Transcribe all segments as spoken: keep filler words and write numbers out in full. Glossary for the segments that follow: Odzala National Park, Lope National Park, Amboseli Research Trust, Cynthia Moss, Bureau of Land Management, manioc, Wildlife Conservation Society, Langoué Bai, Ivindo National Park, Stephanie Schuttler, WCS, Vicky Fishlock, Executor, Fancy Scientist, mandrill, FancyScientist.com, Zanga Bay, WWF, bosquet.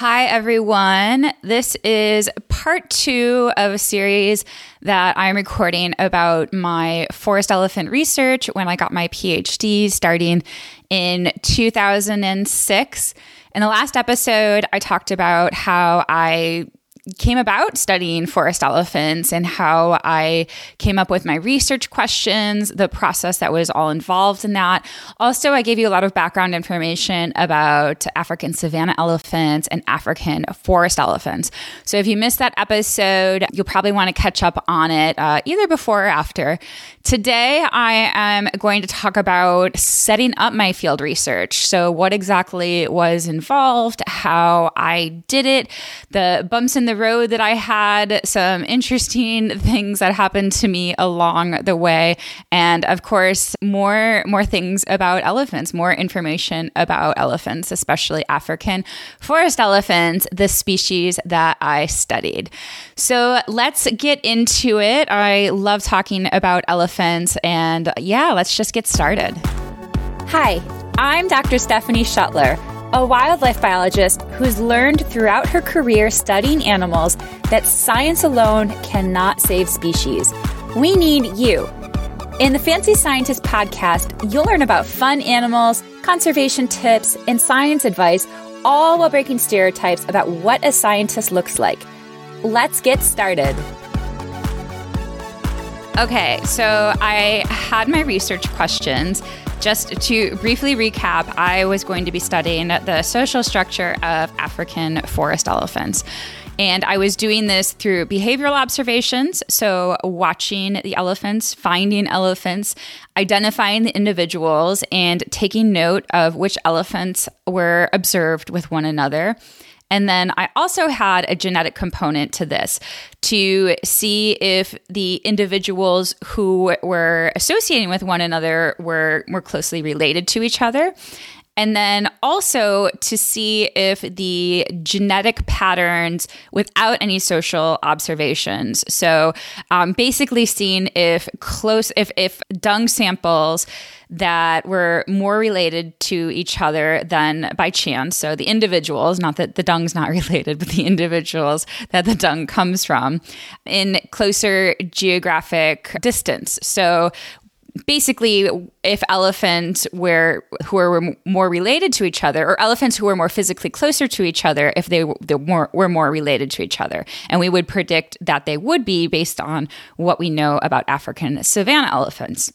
Hi, everyone. This is part two of a series that I'm recording about my forest elephant research when I got my PhD starting in two thousand six. In the last episode, I talked about how I came about studying forest elephants and how I came up with my research questions, the process that was all involved in that. Also, I gave you a lot of background information about African savanna elephants and African forest elephants. So if you missed that episode, you'll probably want to catch up on it uh, either before or after. Today, I am going to talk about setting up my field research. So what exactly was involved, how I did it, the bumps in the road that I had, some interesting things that happened to me along the way, and of course, more more things about elephants, more information about elephants, especially African forest elephants, the species that I studied. So let's get into it. I love talking about elephants, and yeah, let's just get started. Hi, I'm Doctor Stephanie Schuttler, a wildlife biologist who's learned throughout her career studying animals that science alone cannot save species. We need you. In the Fancy Scientist podcast, you'll learn about fun animals, conservation tips, and science advice, all while breaking stereotypes about what a scientist looks like. Let's get started. Okay, so I had my research questions. Just to briefly recap, I was going to be studying the social structure of African forest elephants. And I was doing this through behavioral observations, so watching the elephants, finding elephants, identifying the individuals, and taking note of which elephants were observed with one another. And then I also had a genetic component to this to see if the individuals who were associating with one another were more closely related to each other. And then also to see if the genetic patterns without any social observations. So um, basically seeing if close, if, if dung samples that were more related to each other than by chance. So the individuals, not that the dung's not related, but the individuals that the dung comes from in closer geographic distance. So basically, if elephants were who were more related to each other, or elephants who were more physically closer to each other, if they, they were, were more related to each other. And we would predict that they would be based on what we know about African savanna elephants.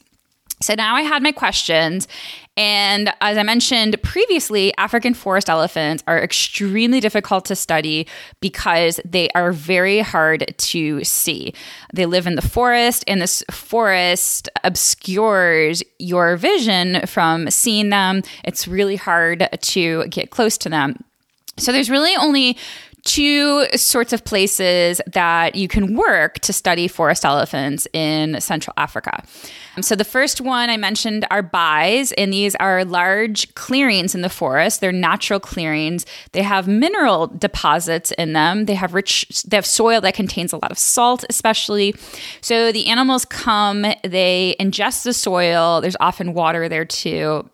So now I had my questions. And as I mentioned previously, African forest elephants are extremely difficult to study because they are very hard to see. They live in the forest, and this forest obscures your vision from seeing them. It's really hard to get close to them. So there's really only two sorts of places that you can work to study forest elephants in Central Africa. So the first one I mentioned are bais, and these are large clearings in the forest. They're natural clearings. They have mineral deposits in them. They have rich, they have soil that contains a lot of salt, especially. So the animals come, they ingest the soil. There's often water there too.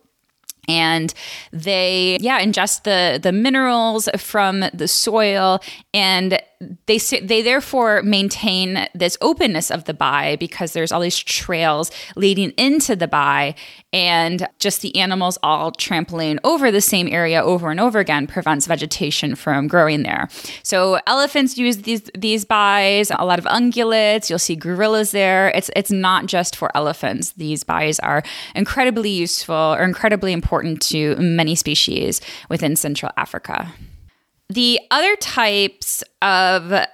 And they, yeah, ingest the, the minerals from the soil, and they they therefore maintain this openness of the bai because there's all these trails leading into the bai, and just the animals all trampling over the same area over and over again prevents vegetation from growing there. So elephants use these these bais, a lot of ungulates, you'll see gorillas there. It's it's not just for elephants. These bais are incredibly useful or incredibly important to many species within Central Africa. The other types of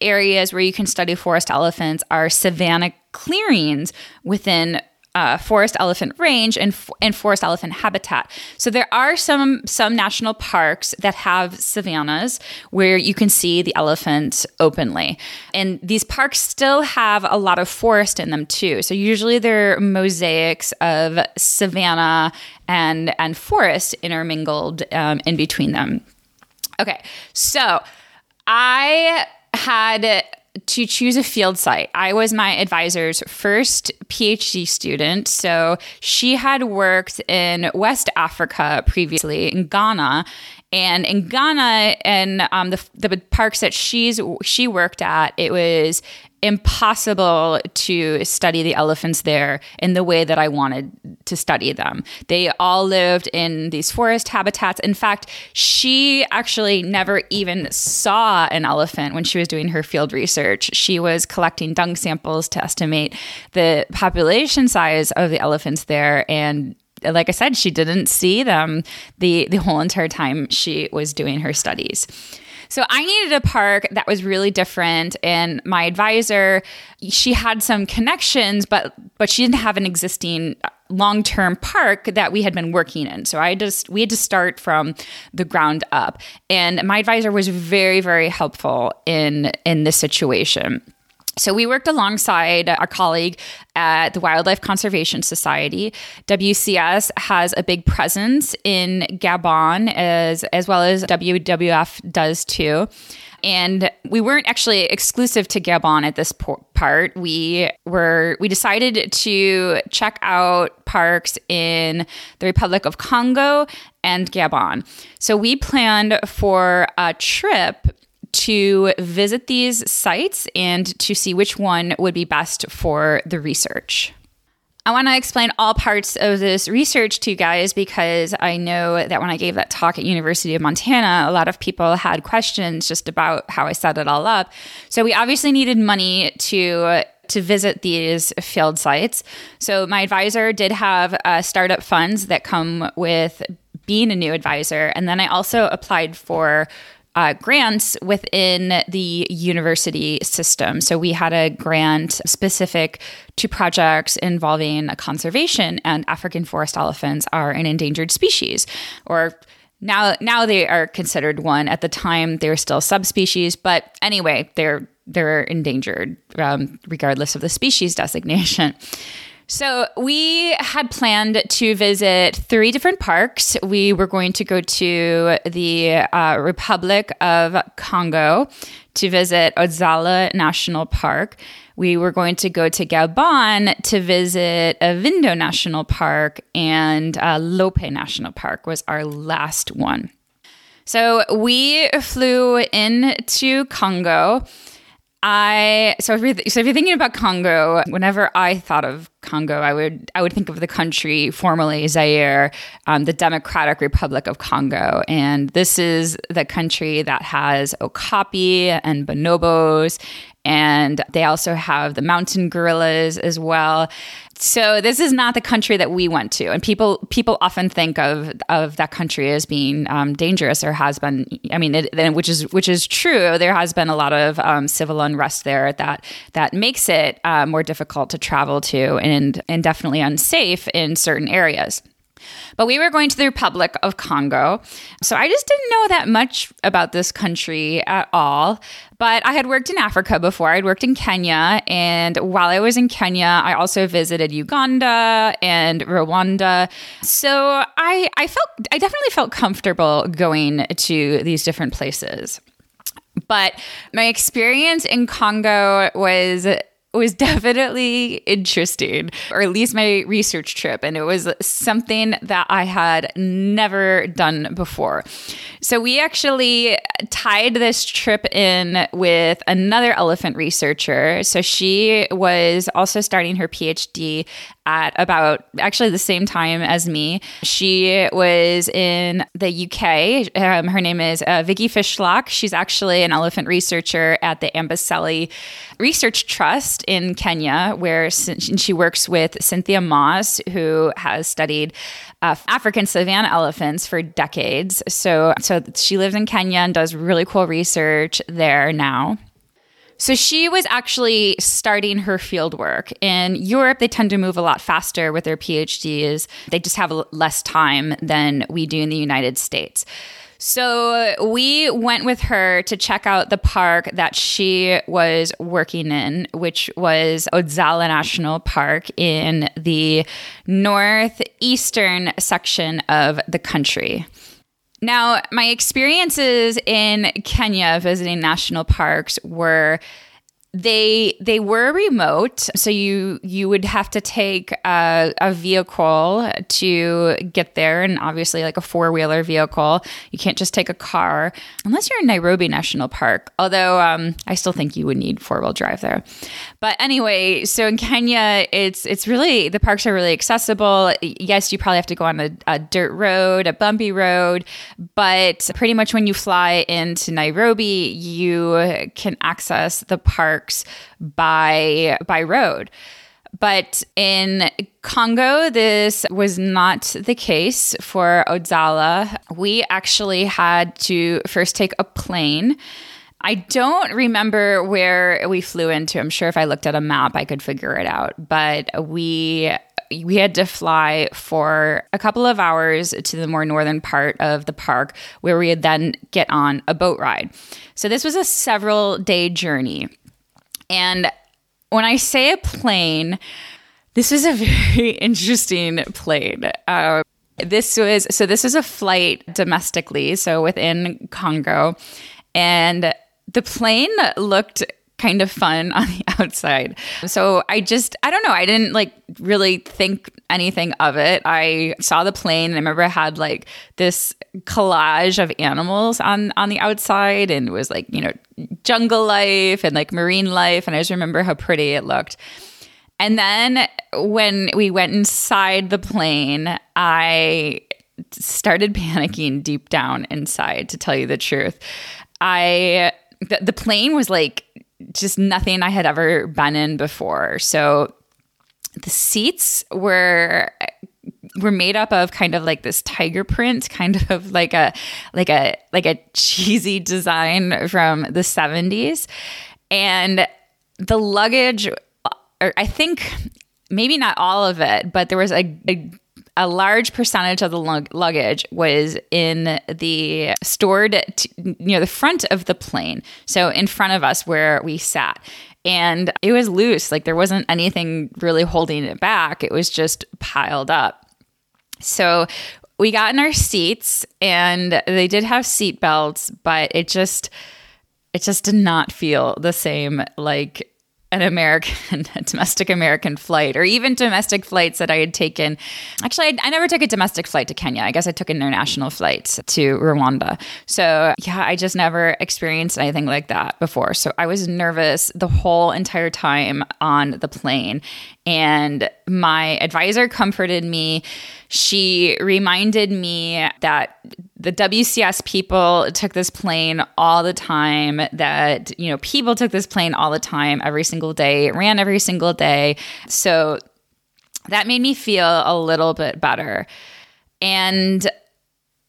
areas where you can study forest elephants are savanna clearings within uh, forest elephant range and, and forest elephant habitat. So there are some, some national parks that have savannas where you can see the elephants openly. And these parks still have a lot of forest in them too. So usually they're mosaics of savanna and, and forest intermingled um, in between them. Okay, so I had to choose a field site. I was my advisor's first PhD student, so she had worked in West Africa previously, in Ghana, And in Ghana and um, the the parks that she's she worked at, it was impossible to study the elephants there in the way that I wanted to study them. They all lived in these forest habitats. In fact, she actually never even saw an elephant when she was doing her field research. She was collecting dung samples to estimate the population size of the elephants there, and like I said, she didn't see them the, the whole entire time she was doing her studies. So I needed a park that was really different, and my advisor, she had some connections, but but she didn't have an existing long-term park that we had been working in. So I just we had to start from the ground up, and my advisor was very, very helpful in in this situation. So we worked alongside our colleague at the Wildlife Conservation Society. W C S has a big presence in Gabon, as as well as W W F does too. And we weren't actually exclusive to Gabon at this po- part. We were we decided to check out parks in the Republic of Congo and Gabon. So we planned for a trip to visit these sites and to see which one would be best for the research. I want to explain all parts of this research to you guys because I know that when I gave that talk at University of Montana, a lot of people had questions just about how I set it all up. So we obviously needed money to to visit these field sites. So my advisor did have uh, startup funds that come with being a new advisor. And then I also applied for Uh, grants within the university system. So we had a grant specific to projects involving conservation, and African forest elephants are an endangered species, or now now they are considered one. At the time, they were still subspecies, but anyway, they're they're endangered um, regardless of the species designation. So we had planned to visit three different parks. We were going to go to the uh, Republic of Congo to visit Odzala National Park. We were going to go to Gabon to visit Ivindo National Park, and uh, Lope National Park was our last one. So we flew into Congo. I so if, you're th- so if you're thinking about Congo, whenever I thought of Congo, I would I would think of the country formerly Zaire, um, the Democratic Republic of Congo, and this is the country that has okapi and bonobos, and they also have the mountain gorillas as well. So this is not the country that we went to, and people people often think of of that country as being um, dangerous, or has been. I mean, it, which is which is true. There has been a lot of um, civil unrest there that that makes it uh, more difficult to travel to, and and definitely unsafe in certain areas. But we were going to the Republic of Congo. So I just didn't know that much about this country at all. But I had worked in Africa before. I'd worked in Kenya. And while I was in Kenya, I also visited Uganda and Rwanda. So I, I felt I definitely felt comfortable going to these different places. But my experience in Congo was was definitely interesting, or at least my research trip. And it was something that I had never done before. So we actually tied this trip in with another elephant researcher. So she was also starting her PhD at about actually the same time as me. She was in the U K. Um, her name is uh, Vicky Fishlock. She's actually an elephant researcher at the Amboseli Research Trust in Kenya, where she works with Cynthia Moss, who has studied uh, African savanna elephants for decades. So, so she lives in Kenya and does really cool research there now. So she was actually starting her field work. In Europe, they tend to move a lot faster with their PhDs. They just have less time than we do in the United States. So we went with her to check out the park that she was working in, which was Odzala National Park in the northeastern section of the country. Now, my experiences in Kenya visiting national parks were They they were remote, so you you would have to take a, a vehicle to get there, and obviously like a four-wheeler vehicle. You can't just take a car unless you're in Nairobi National Park, although um, I still think you would need four-wheel drive there. But anyway, so in Kenya, it's it's really, the parks are really accessible. Yes, you probably have to go on a, a dirt road, a bumpy road, but pretty much when you fly into Nairobi, you can access the park by by road. But in Congo, this was not the case for Odzala. We actually had to first take a plane. I don't remember where we flew into. I'm sure if I looked at a map, I could figure it out. But we we had to fly for a couple of hours to the more northern part of the park, where we would then get on a boat ride. So this was a several day journey. And when I say a plane, this is a very interesting plane. Uh, this was so this is a flight domestically, so within Congo. And the plane looked kind of fun on the outside. So I just, I don't know, I didn't like really think anything of it. I saw the plane, and I remember it had like this collage of animals on, on the outside, and it was like, you know, jungle life and like marine life. And I just remember how pretty it looked. And then when we went inside the plane, I started panicking deep down inside, to tell you the truth. I, the, the plane was like just nothing I had ever been in before. So the seats were were made up of kind of like this tiger print, kind of like a like a like a cheesy design from the seventies. And the luggage, or I think maybe not all of it, but there was a, a A large percentage of the luggage was in the stored t- near the front of the plane. So in front of us where we sat. And it was loose. Like there wasn't anything really holding it back. It was just piled up. So we got in our seats, and they did have seat belts, but it just, it just did not feel the same like an American, a domestic American flight, or even domestic flights that I had taken. Actually, I, I never took a domestic flight to Kenya. I guess I took an international flight to Rwanda. So yeah, I just never experienced anything like that before. So I was nervous the whole entire time on the plane. And my advisor comforted me. She reminded me that the W C S people took this plane all the time, that, you know, people took this plane all the time, every single day. It ran every single day. So that made me feel a little bit better. And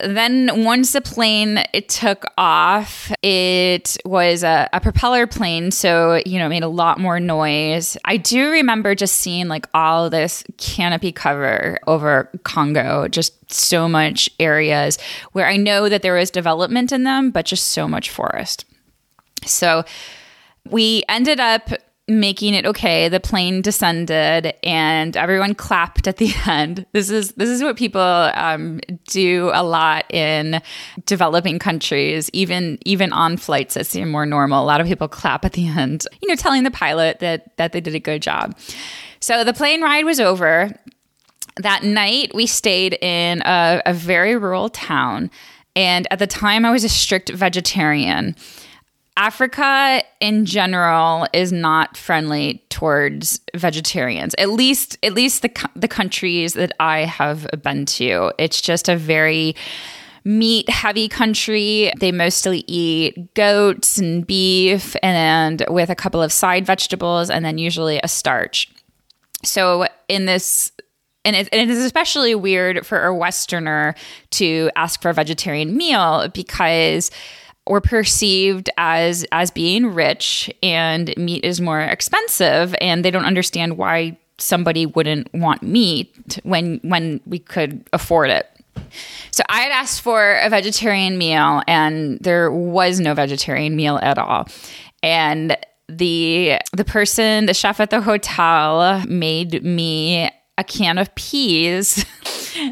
then once the plane it took off, it was a, a propeller plane. So, you know, it made a lot more noise. I do remember just seeing like all this canopy cover over Congo, just so much areas where I know that there was development in them, but just so much forest. So we ended up making it okay. The plane descended, and everyone clapped at the end. This is this is what people um, do a lot in developing countries, even even on flights that seem more normal. A lot of people clap at the end, you know, telling the pilot that that they did a good job. So the plane ride was over. That night, we stayed in a, a very rural town, and at the time, I was a strict vegetarian. Africa in general is not friendly towards vegetarians. At least, at least the the countries that I have been to. It's just a very meat-heavy country. They mostly eat goats and beef, and with a couple of side vegetables, and then usually a starch. So in this. And it, and it is especially weird for a Westerner to ask for a vegetarian meal, because we're perceived as as being rich, and meat is more expensive, and they don't understand why somebody wouldn't want meat when when we could afford it. So I had asked for a vegetarian meal, and there was no vegetarian meal at all. And the the person, the chef at the hotel, made me a can of peas,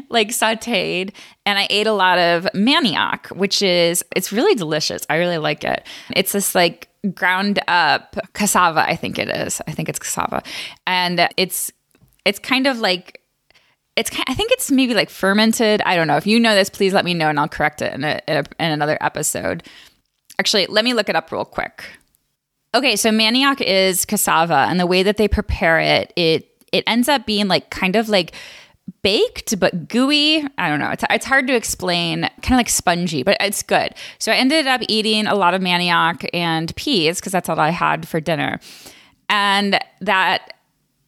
like sauteed, and I ate a lot of manioc, which is, it's really delicious. I really like it. It's this like ground up cassava, I think it is. I think it's cassava. And it's it's kind of like, it's. Kind, I think it's maybe like fermented. I don't know. If you know this, please let me know and I'll correct it in, a, in, a, in another episode. Actually, let me look it up real quick. Okay, so manioc is cassava, and the way that they prepare it, it it ends up being like kind of like baked but gooey. I don't know. It's it's hard to explain. Kind of like spongy, but it's good. So I ended up eating a lot of manioc and peas because that's all I had for dinner. And that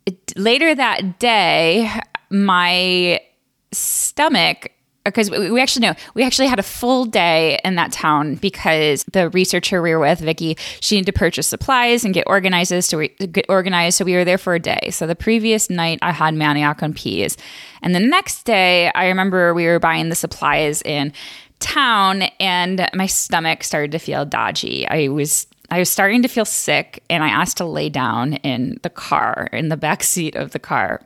it, later that day, my stomach, because we actually know, we actually had a full day in that town because the researcher we were with, Vicky, she needed to purchase supplies and get organized. So we get organized. So we were there for a day. So the previous night I had manioc and peas, and the next day I remember we were buying the supplies in town, and my stomach started to feel dodgy. I was I was starting to feel sick, and I asked to lay down in the car, in the back seat of the car.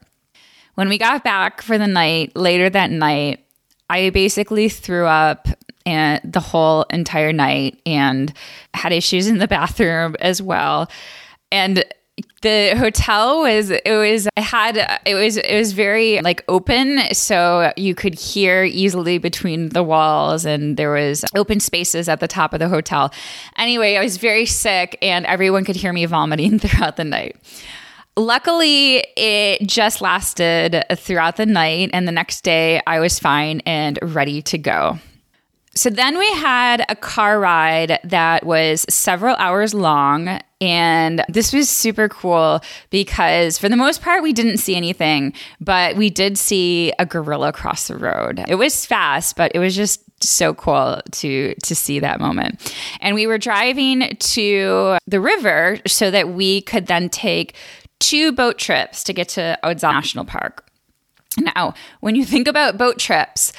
When we got back for the night, later that night, I basically threw up and the whole entire night and had issues in the bathroom as well. And the hotel was, it was, it had, it was, it was very like open. So you could hear easily between the walls, and there was open spaces at the top of the hotel. Anyway, I was very sick, and everyone could hear me vomiting throughout the night. Luckily, it just lasted throughout the night, and the next day I was fine and ready to go. So then we had a car ride that was several hours long, and this was super cool because for the most part we didn't see anything, but we did see a gorilla cross the road. It was fast, but it was just so cool to to see that moment. And we were driving to the river so that we could then take two boat trips to get to Odzala National Park. Now, when you think about boat trips,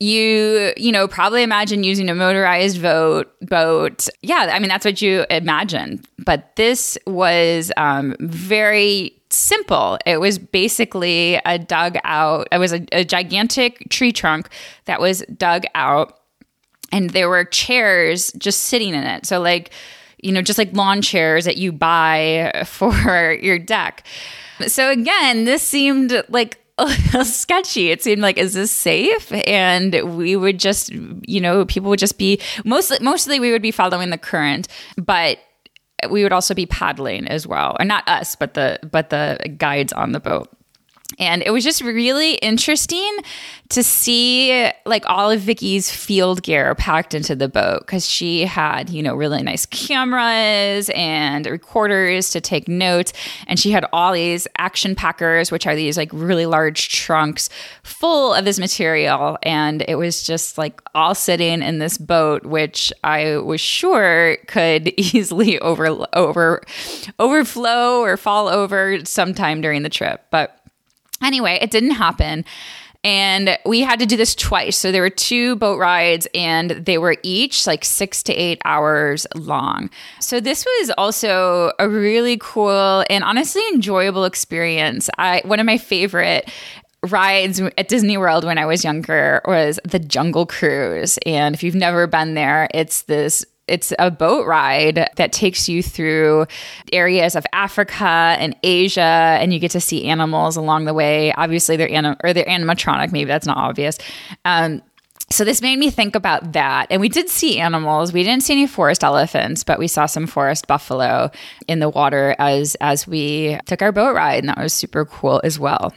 you, you know, probably imagine using a motorized boat, boat. Yeah, I mean, that's what you imagine. But this was um, very simple. It was basically a dug out. It was a, a gigantic tree trunk that was dug out, and there were chairs just sitting in it. So like, you know, just like lawn chairs that you buy for your deck. So again, this seemed like a little sketchy. It seemed like, is this safe? And we would just, you know, people would just be, mostly, mostly we would be following the current, but we would also be paddling as well. Or not us, but the, but the guides on the boat. And it was just really interesting to see like all of Vicky's field gear packed into the boat, because she had, you know, really nice cameras and recorders to take notes. And she had all these action packers, which are these like really large trunks full of this material. And it was just like all sitting in this boat, which I was sure could easily over, over, overflow or fall over sometime during the trip. But anyway, it didn't happen, and we had to do this twice. So there were two boat rides, and they were each like six to eight hours long. So this was also a really cool and honestly enjoyable experience. I, one of my favorite rides at Disney World when I was younger was the Jungle Cruise. And if you've never been there, it's this It's a boat ride that takes you through areas of Africa and Asia, and you get to see animals along the way. Obviously, they're anim- or they're animatronic. Maybe that's not obvious. Um, so this made me think about that. And we did see animals. We didn't see any forest elephants, but we saw some forest buffalo in the water as as we took our boat ride, and that was super cool as well.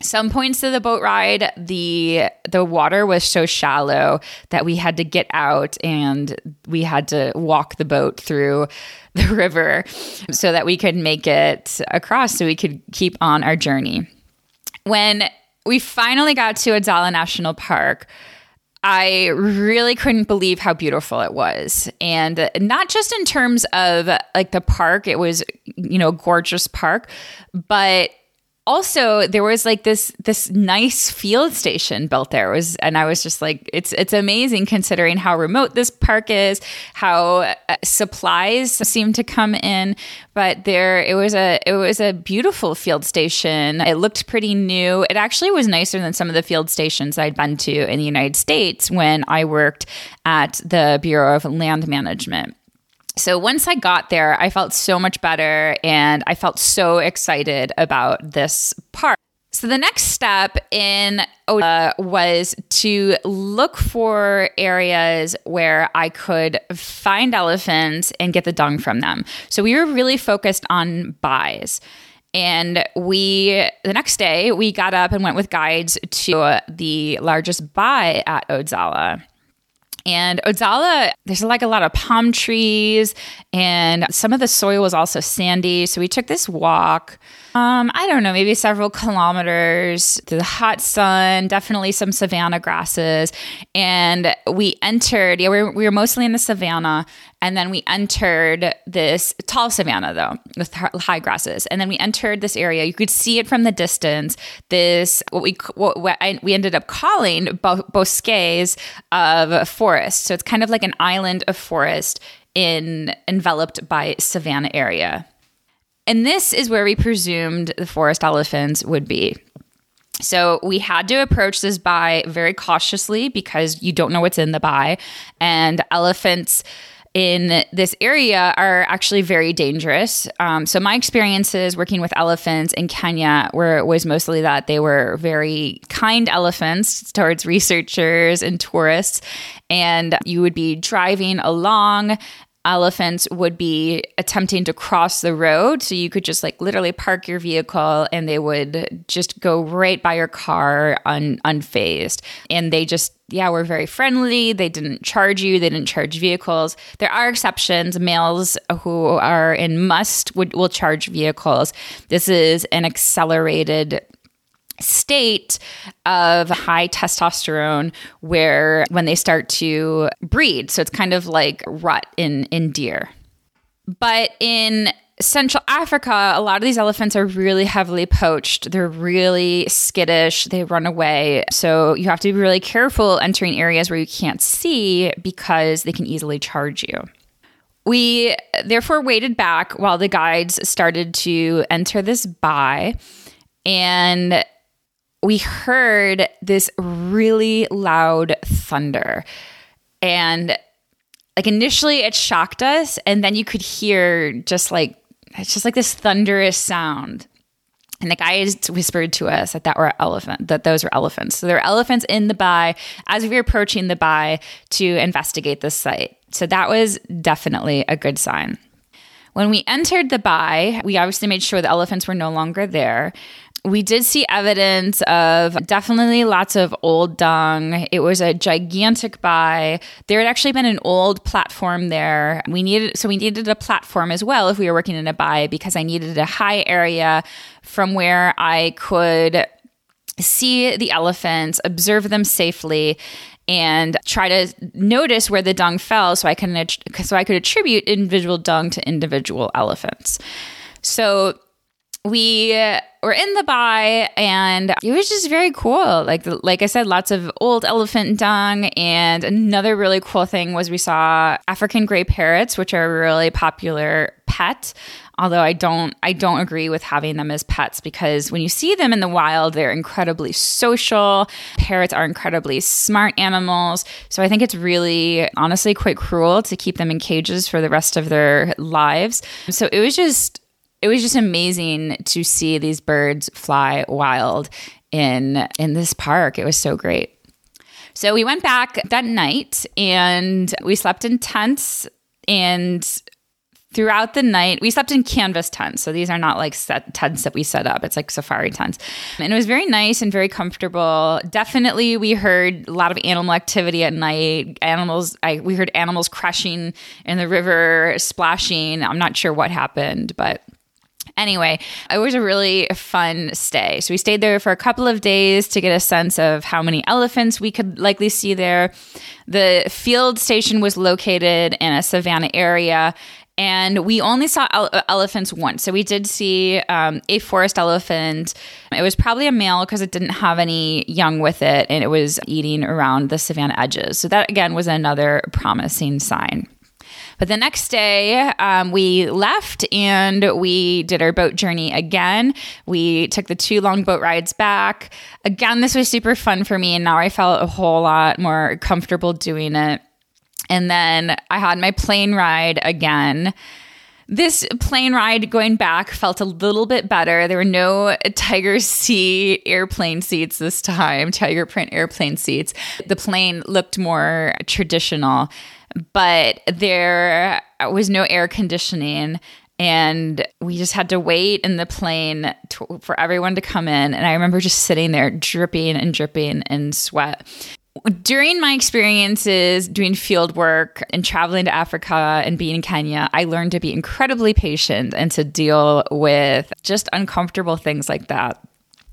Some points of the boat ride, the the water was so shallow that we had to get out, and we had to walk the boat through the river so that we could make it across so we could keep on our journey. When we finally got to Odzala National Park, I really couldn't believe how beautiful it was. And not just in terms of like the park, it was, you know, a gorgeous park, but also, there was like this this nice field station built there. It was, and I was just like, it's it's amazing considering how remote this park is, how supplies seem to come in. But there, it was a it was a beautiful field station. It looked pretty new. It actually was nicer than some of the field stations I'd been to in the United States when I worked at the Bureau of Land Management. So once I got there, I felt so much better and I felt so excited about this park. So the next step in Odzala was to look for areas where I could find elephants and get the dung from them. So we were really focused on buys. And we, the next day, we got up and went with guides to the largest bai at Odzala. And Odzala, there's like a lot of palm trees, and some of the soil was also sandy. So we took this walk, um, I don't know, maybe several kilometers through the hot sun, definitely some savanna grasses. And we entered, yeah, we were, we were mostly in the savanna. And then we entered this tall savanna, though, with high grasses. And then we entered this area. You could see it from the distance. This, what we what, what I, we ended up calling bo- bosquets of forest. So it's kind of like an island of forest in enveloped by savanna area. And this is where we presumed the forest elephants would be. So we had to approach this bai very cautiously because you don't know what's in the bai. And elephants in this area are actually very dangerous. Um, so my experiences working with elephants in Kenya were was mostly that they were very kind elephants towards researchers and tourists. And you would be driving along, elephants would be attempting to cross the road. So you could just like literally park your vehicle and they would just go right by your car un- unfazed. And they just, yeah, were very friendly. They didn't charge you. They didn't charge vehicles. There are exceptions. Males who are in must would, will charge vehicles. This is an accelerated state of high testosterone where when they start to breed. So it's kind of like rut in, in deer. But in Central Africa, a lot of these elephants are really heavily poached. They're really skittish. They run away. So you have to be really careful entering areas where you can't see because they can easily charge you. We therefore waited back while the guides started to enter this bai, and we heard this really loud thunder, and like initially it shocked us, and then you could hear just like it's just like this thunderous sound. And the guides whispered to us that that were elephant, that those were elephants. So there were elephants in the bai as we were approaching the bai to investigate the site. So that was definitely a good sign. When we entered the bai, we obviously made sure the elephants were no longer there. We did see evidence of definitely lots of old dung. It was a gigantic bai. There had actually been an old platform there. We needed so we needed a platform as well if we were working in a bai because I needed a high area from where I could see the elephants, observe them safely, and try to notice where the dung fell so I can so I could attribute individual dung to individual elephants. So we were in the bai, and it was just very cool. Like like I said, lots of old elephant dung. And another really cool thing was we saw African gray parrots, which are a really popular pet. Although I don't I don't agree with having them as pets because when you see them in the wild, they're incredibly social. Parrots are incredibly smart animals. So I think it's really, honestly, quite cruel to keep them in cages for the rest of their lives. So it was just... It was just amazing to see these birds fly wild in in this park. It was so great. So we went back that night and we slept in tents, and throughout the night, we slept in canvas tents. So these are not like set tents that we set up. It's like safari tents. And it was very nice and very comfortable. Definitely we heard a lot of animal activity at night. Animals, I, we heard animals crashing in the river, splashing. I'm not sure what happened, but... Anyway, it was a really fun stay. So we stayed there for a couple of days to get a sense of how many elephants we could likely see there. The field station was located in a savanna area, and we only saw ele- elephants once. So we did see um, a forest elephant. It was probably a male because it didn't have any young with it, and it was eating around the savanna edges. So that, again, was another promising sign. But the next day, um, we left and we did our boat journey again. We took the two long boat rides back. Again, this was super fun for me, and now I felt a whole lot more comfortable doing it. And then I had my plane ride again. This plane ride going back felt a little bit better. There were no Tiger Sea airplane seats this time, tiger print airplane seats. The plane looked more traditional, but there was no air conditioning. And we just had to wait in the plane to, for everyone to come in. And I remember just sitting there dripping and dripping in sweat. During my experiences doing field work and traveling to Africa and being in Kenya, I learned to be incredibly patient and to deal with just uncomfortable things like that.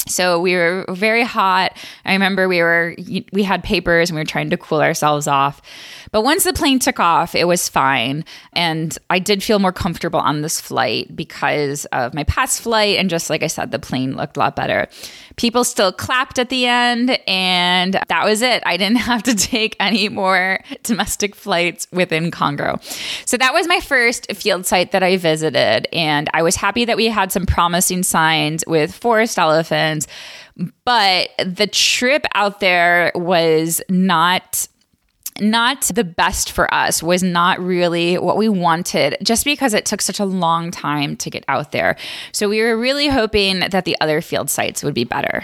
So we were very hot. I remember we were we had papers and we were trying to cool ourselves off. But once the plane took off, it was fine. And I did feel more comfortable on this flight because of my past flight. And just like I said, the plane looked a lot better. People still clapped at the end. And that was it. I didn't have to take any more domestic flights within Congo. So that was my first field site that I visited. And I was happy that we had some promising signs with forest elephants. But the trip out there was not not the best for us, was not really what we wanted, just because it took such a long time to get out there. So we were really hoping that the other field sites would be better.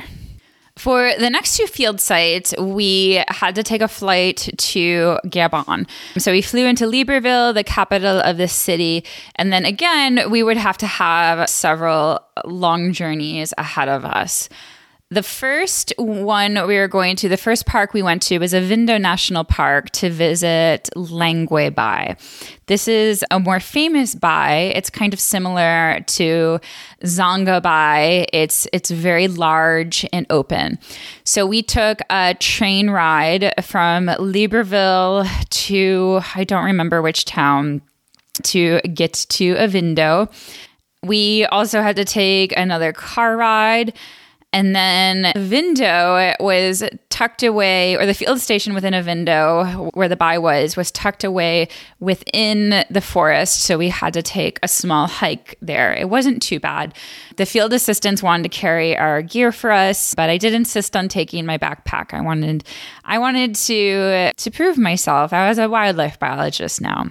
For the next two field sites, we had to take a flight to Gabon. So we flew into Libreville, the capital of the city. And then again, we would have to have several long journeys ahead of us. The first one we were going to, the first park we went to was Ivindo National Park to visit Langoué Bai. This is a more famous bai. It's kind of similar to Zanga Bay. It's, it's very large and open. So we took a train ride from Libreville to, I don't remember which town, to get to Ivindo. We also had to take another car ride. And then Ivindo was tucked away, or the field station within Ivindo where the bai was, was tucked away within the forest. So we had to take a small hike there. It wasn't too bad. The field assistants wanted to carry our gear for us, but I did insist on taking my backpack. I wanted, I wanted to, to prove myself. I was a wildlife biologist now.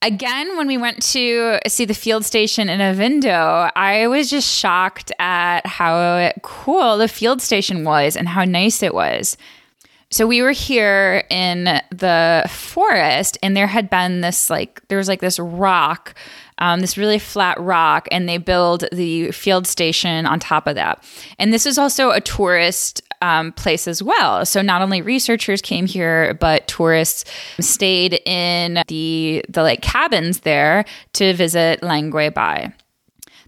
Again, when we went to see the field station in Ivindo, I was just shocked at how cool the field station was and how nice it was. So we were here in the forest, and there had been this like, there was like this rock, um, this really flat rock, and they build the field station on top of that. And this is also a tourist Um, place as well. So not only researchers came here, but tourists stayed in the the like cabins there to visit Langoué Bai.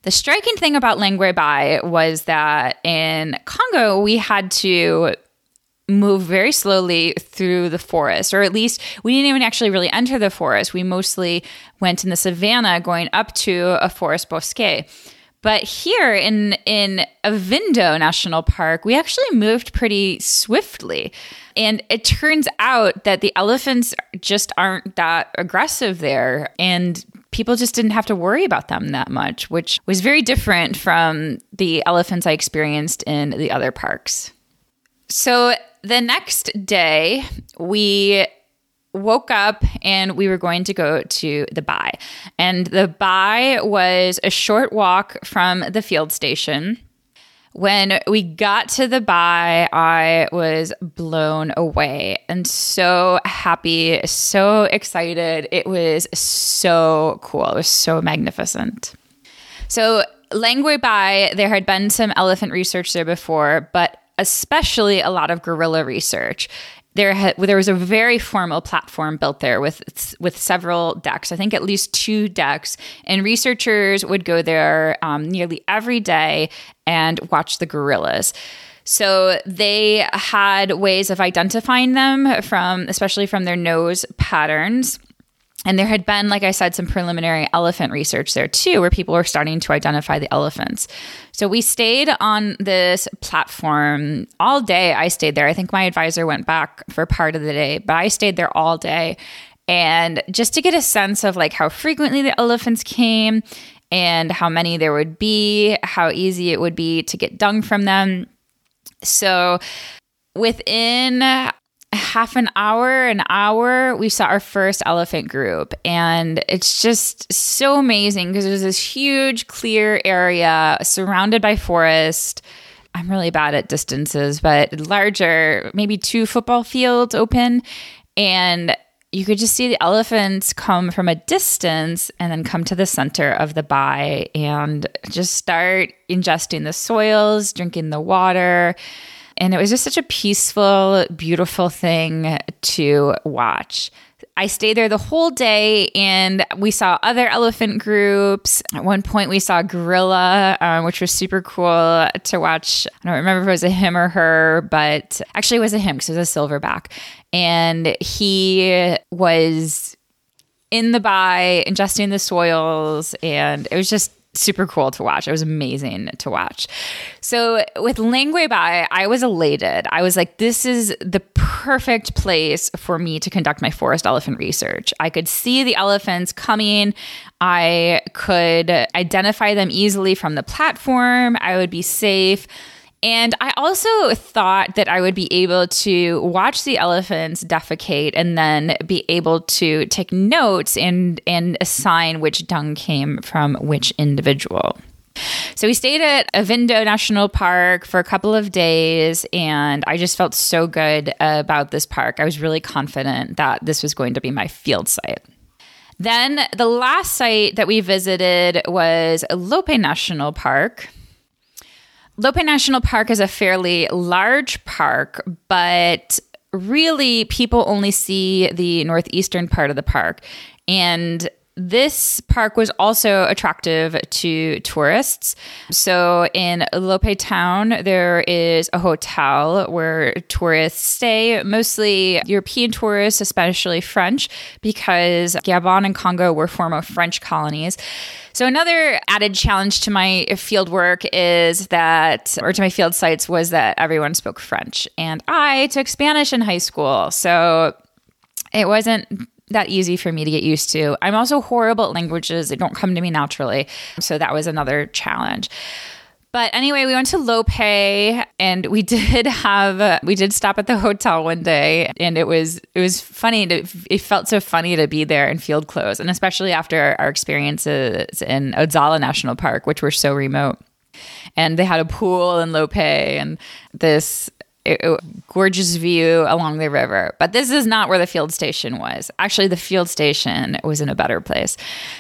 The striking thing about Langoué Bai was that in Congo we had to move very slowly through the forest, or at least we didn't even actually really enter the forest. We mostly went in the savannah, going up to a forest bosquet. But here in, in Ivindo National Park, we actually moved pretty swiftly. And it turns out that the elephants just aren't that aggressive there. And people just didn't have to worry about them that much, which was very different from the elephants I experienced in the other parks. So the next day, we woke up and we were going to go to the bai. And the bai was a short walk from the field station. When we got to the bai, I was blown away and so happy, so excited. It was so cool. It was so magnificent. So Langoué Bai, there had been some elephant research there before, but especially a lot of gorilla research. There, ha- there was a very formal platform built there with with several decks, I think at least two decks, and researchers would go there um, nearly every day and watch the gorillas. So they had ways of identifying them from, especially from their nose patterns. And there had been, like I said, some preliminary elephant research there too, where people were starting to identify the elephants. So we stayed on this platform all day. I stayed there. I think my advisor went back for part of the day, but I stayed there all day. And just to get a sense of like how frequently the elephants came and how many there would be, how easy it would be to get dung from them. So within half an hour, an hour, we saw our first elephant group. And it's just so amazing because there's this huge clear area surrounded by forest. I'm really bad at distances, but larger, maybe two football fields open. And you could just see the elephants come from a distance and then come to the center of the bai and just start ingesting the soils, drinking the water. And it was just such a peaceful, beautiful thing to watch. I stayed there the whole day, and we saw other elephant groups. At one point, we saw a gorilla, um, which was super cool to watch. I don't remember if it was a him or her, but actually it was a him because it was a silverback. And he was in the bai, ingesting the soils, and it was just super cool to watch. It was amazing to watch. So with Langoué Bai, I was elated. I was like, this is the perfect place for me to conduct my forest elephant research. I could see the elephants coming. I could identify them easily from the platform. I would be safe. And I also thought that I would be able to watch the elephants defecate and then be able to take notes and, and assign which dung came from which individual. So we stayed at Ivindo National Park for a couple of days, and I just felt so good about this park. I was really confident that this was going to be my field site. Then the last site that we visited was Lope National Park. Lope National Park is a fairly large park, but really people only see the northeastern part of the park. And this park was also attractive to tourists. So in Lope Town, there is a hotel where tourists stay, mostly European tourists, especially French, because Gabon and Congo were former French colonies. So another added challenge to my field work is that, or to my field sites, was that everyone spoke French. And I took Spanish in high school, so it wasn't that easy for me to get used to. I'm also horrible at languages. They don't come to me naturally. So that was another challenge. But anyway, we went to Lope, and we did have uh, we did stop at the hotel one day, and it was it was funny. To, it felt so funny to be there in field clothes, and especially after our experiences in Odzala National Park, which were so remote, and they had a pool in Lope and this It, it, gorgeous view along the river. But this is not where the field station was. Actually, the field station was in a better place.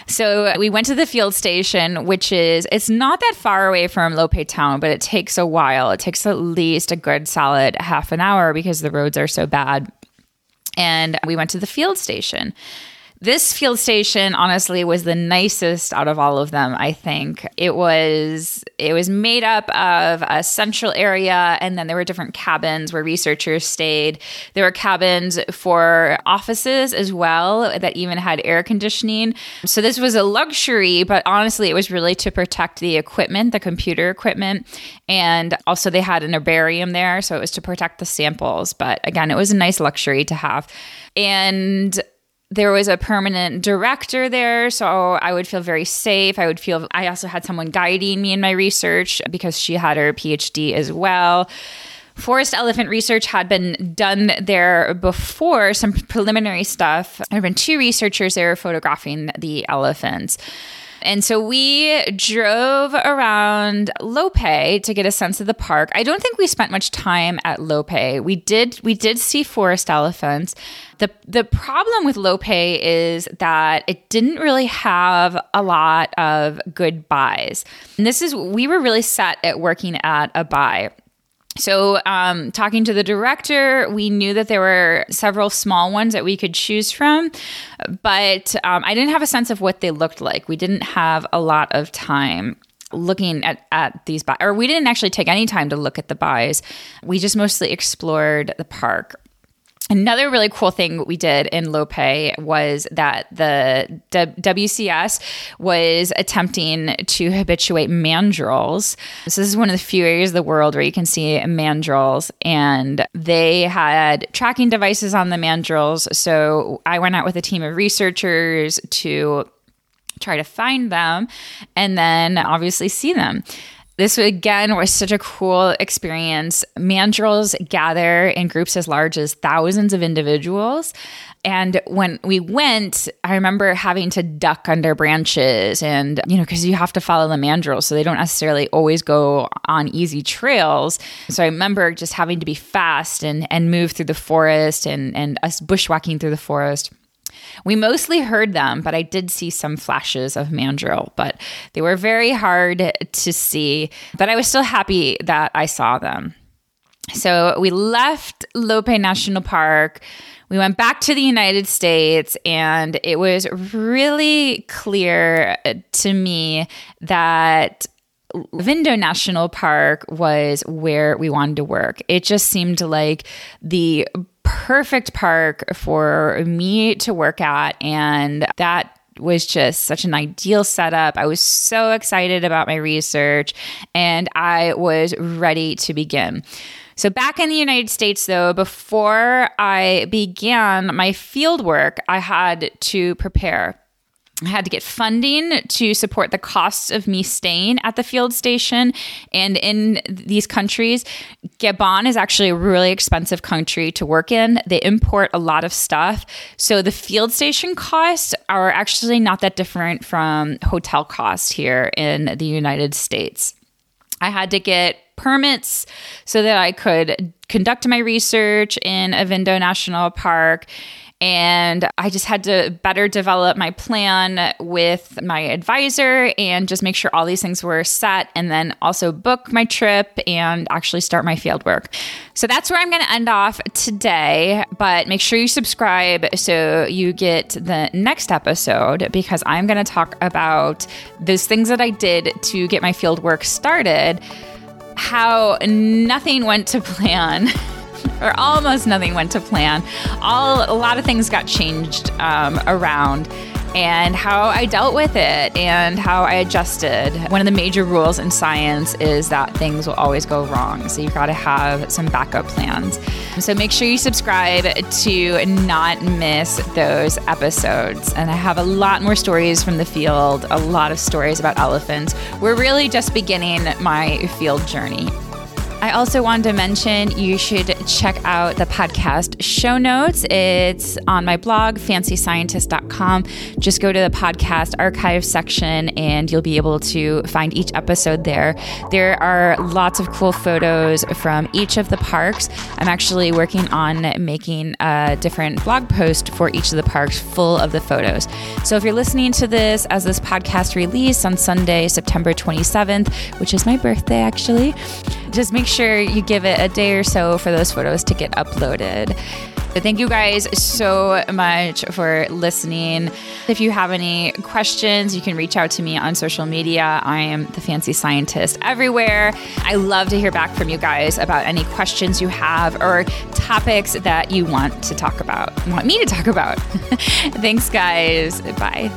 So we went to the field station, which is, it's not that far away from Lope Town, but it takes a while. It takes at least a good solid half an hour because the roads are so bad. And we went to the field station. This field station, honestly, was the nicest out of all of them, I think. It was it was made up of a central area, and then there were different cabins where researchers stayed. There were cabins for offices as well that even had air conditioning. So this was a luxury, but honestly, it was really to protect the equipment, the computer equipment. And also they had an herbarium there, so it was to protect the samples. But again, it was a nice luxury to have. And there was a permanent director there, so I would feel very safe. I would feel I also had someone guiding me in my research because she had her P H D as well. Forest elephant research had been done there before, some preliminary stuff. There had been two researchers there photographing the elephants. And so we drove around Lope to get a sense of the park. I don't think we spent much time at Lope. We did we did see forest elephants. The the problem with Lope is that it didn't really have a lot of good buys. And this is, we were really set at working at a buy. So um, talking to the director, we knew that there were several small ones that we could choose from, but um, I didn't have a sense of what they looked like. We didn't have a lot of time looking at, at these buys, or we didn't actually take any time to look at the buys. We just mostly explored the park. Another really cool thing we did in Lope was that the W C S was attempting to habituate mandrills. So this is one of the few areas of the world where you can see mandrills, and they had tracking devices on the mandrills. So I went out with a team of researchers to try to find them and then obviously see them. This, again, was such a cool experience. Mandrills gather in groups as large as thousands of individuals. And when we went, I remember having to duck under branches and, you know, because you have to follow the mandrills, so they don't necessarily always go on easy trails. So I remember just having to be fast and, and move through the forest and, and us bushwhacking through the forest. We mostly heard them, but I did see some flashes of mandrill, but they were very hard to see. But I was still happy that I saw them. So we left Lope National Park. We went back to the United States, and it was really clear to me that Ivindo National Park was where we wanted to work. It just seemed like the perfect park for me to work at, and that was just such an ideal setup. I was so excited about my research, and I was ready to begin. So back in the United States, though, before I began my field work, I had to prepare. I had to get funding to support the costs of me staying at the field station. And in these countries, Gabon is actually a really expensive country to work in. They import a lot of stuff. So the field station costs are actually not that different from hotel costs here in the United States. I had to get permits so that I could conduct my research in Ivindo National Park. And I just had to better develop my plan with my advisor and just make sure all these things were set, and then also book my trip and actually start my field work. So that's where I'm going to end off today, but make sure you subscribe so you get the next episode, because I'm going to talk about those things that I did to get my field work started, how nothing went to plan. Or almost nothing went to plan. All a lot of things got changed um, around, and how I dealt with it and how I adjusted. One of the major rules in science is that things will always go wrong, so you've got to have some backup plans. So make sure you subscribe to not miss those episodes. And I have a lot more stories from the field, a lot of stories about elephants. We're really just beginning my field journey. I also wanted to mention you should check out the podcast show notes. It's on my blog, Fancy Scientist dot com. Just go to the podcast archive section and you'll be able to find each episode there. There are lots of cool photos from each of the parks. I'm actually working on making a different blog post for each of the parks full of the photos. So if you're listening to this as this podcast release on Sunday, September twenty-seventh, which is my birthday actually, just make sure you give it a day or so for those photos to get uploaded. But thank you guys so much for listening. If you have any questions, you can reach out to me on social media. I am the Fancy Scientist everywhere. I love to hear back from you guys about any questions you have or topics that you want to talk about, want me to talk about. Thanks, guys. Bye.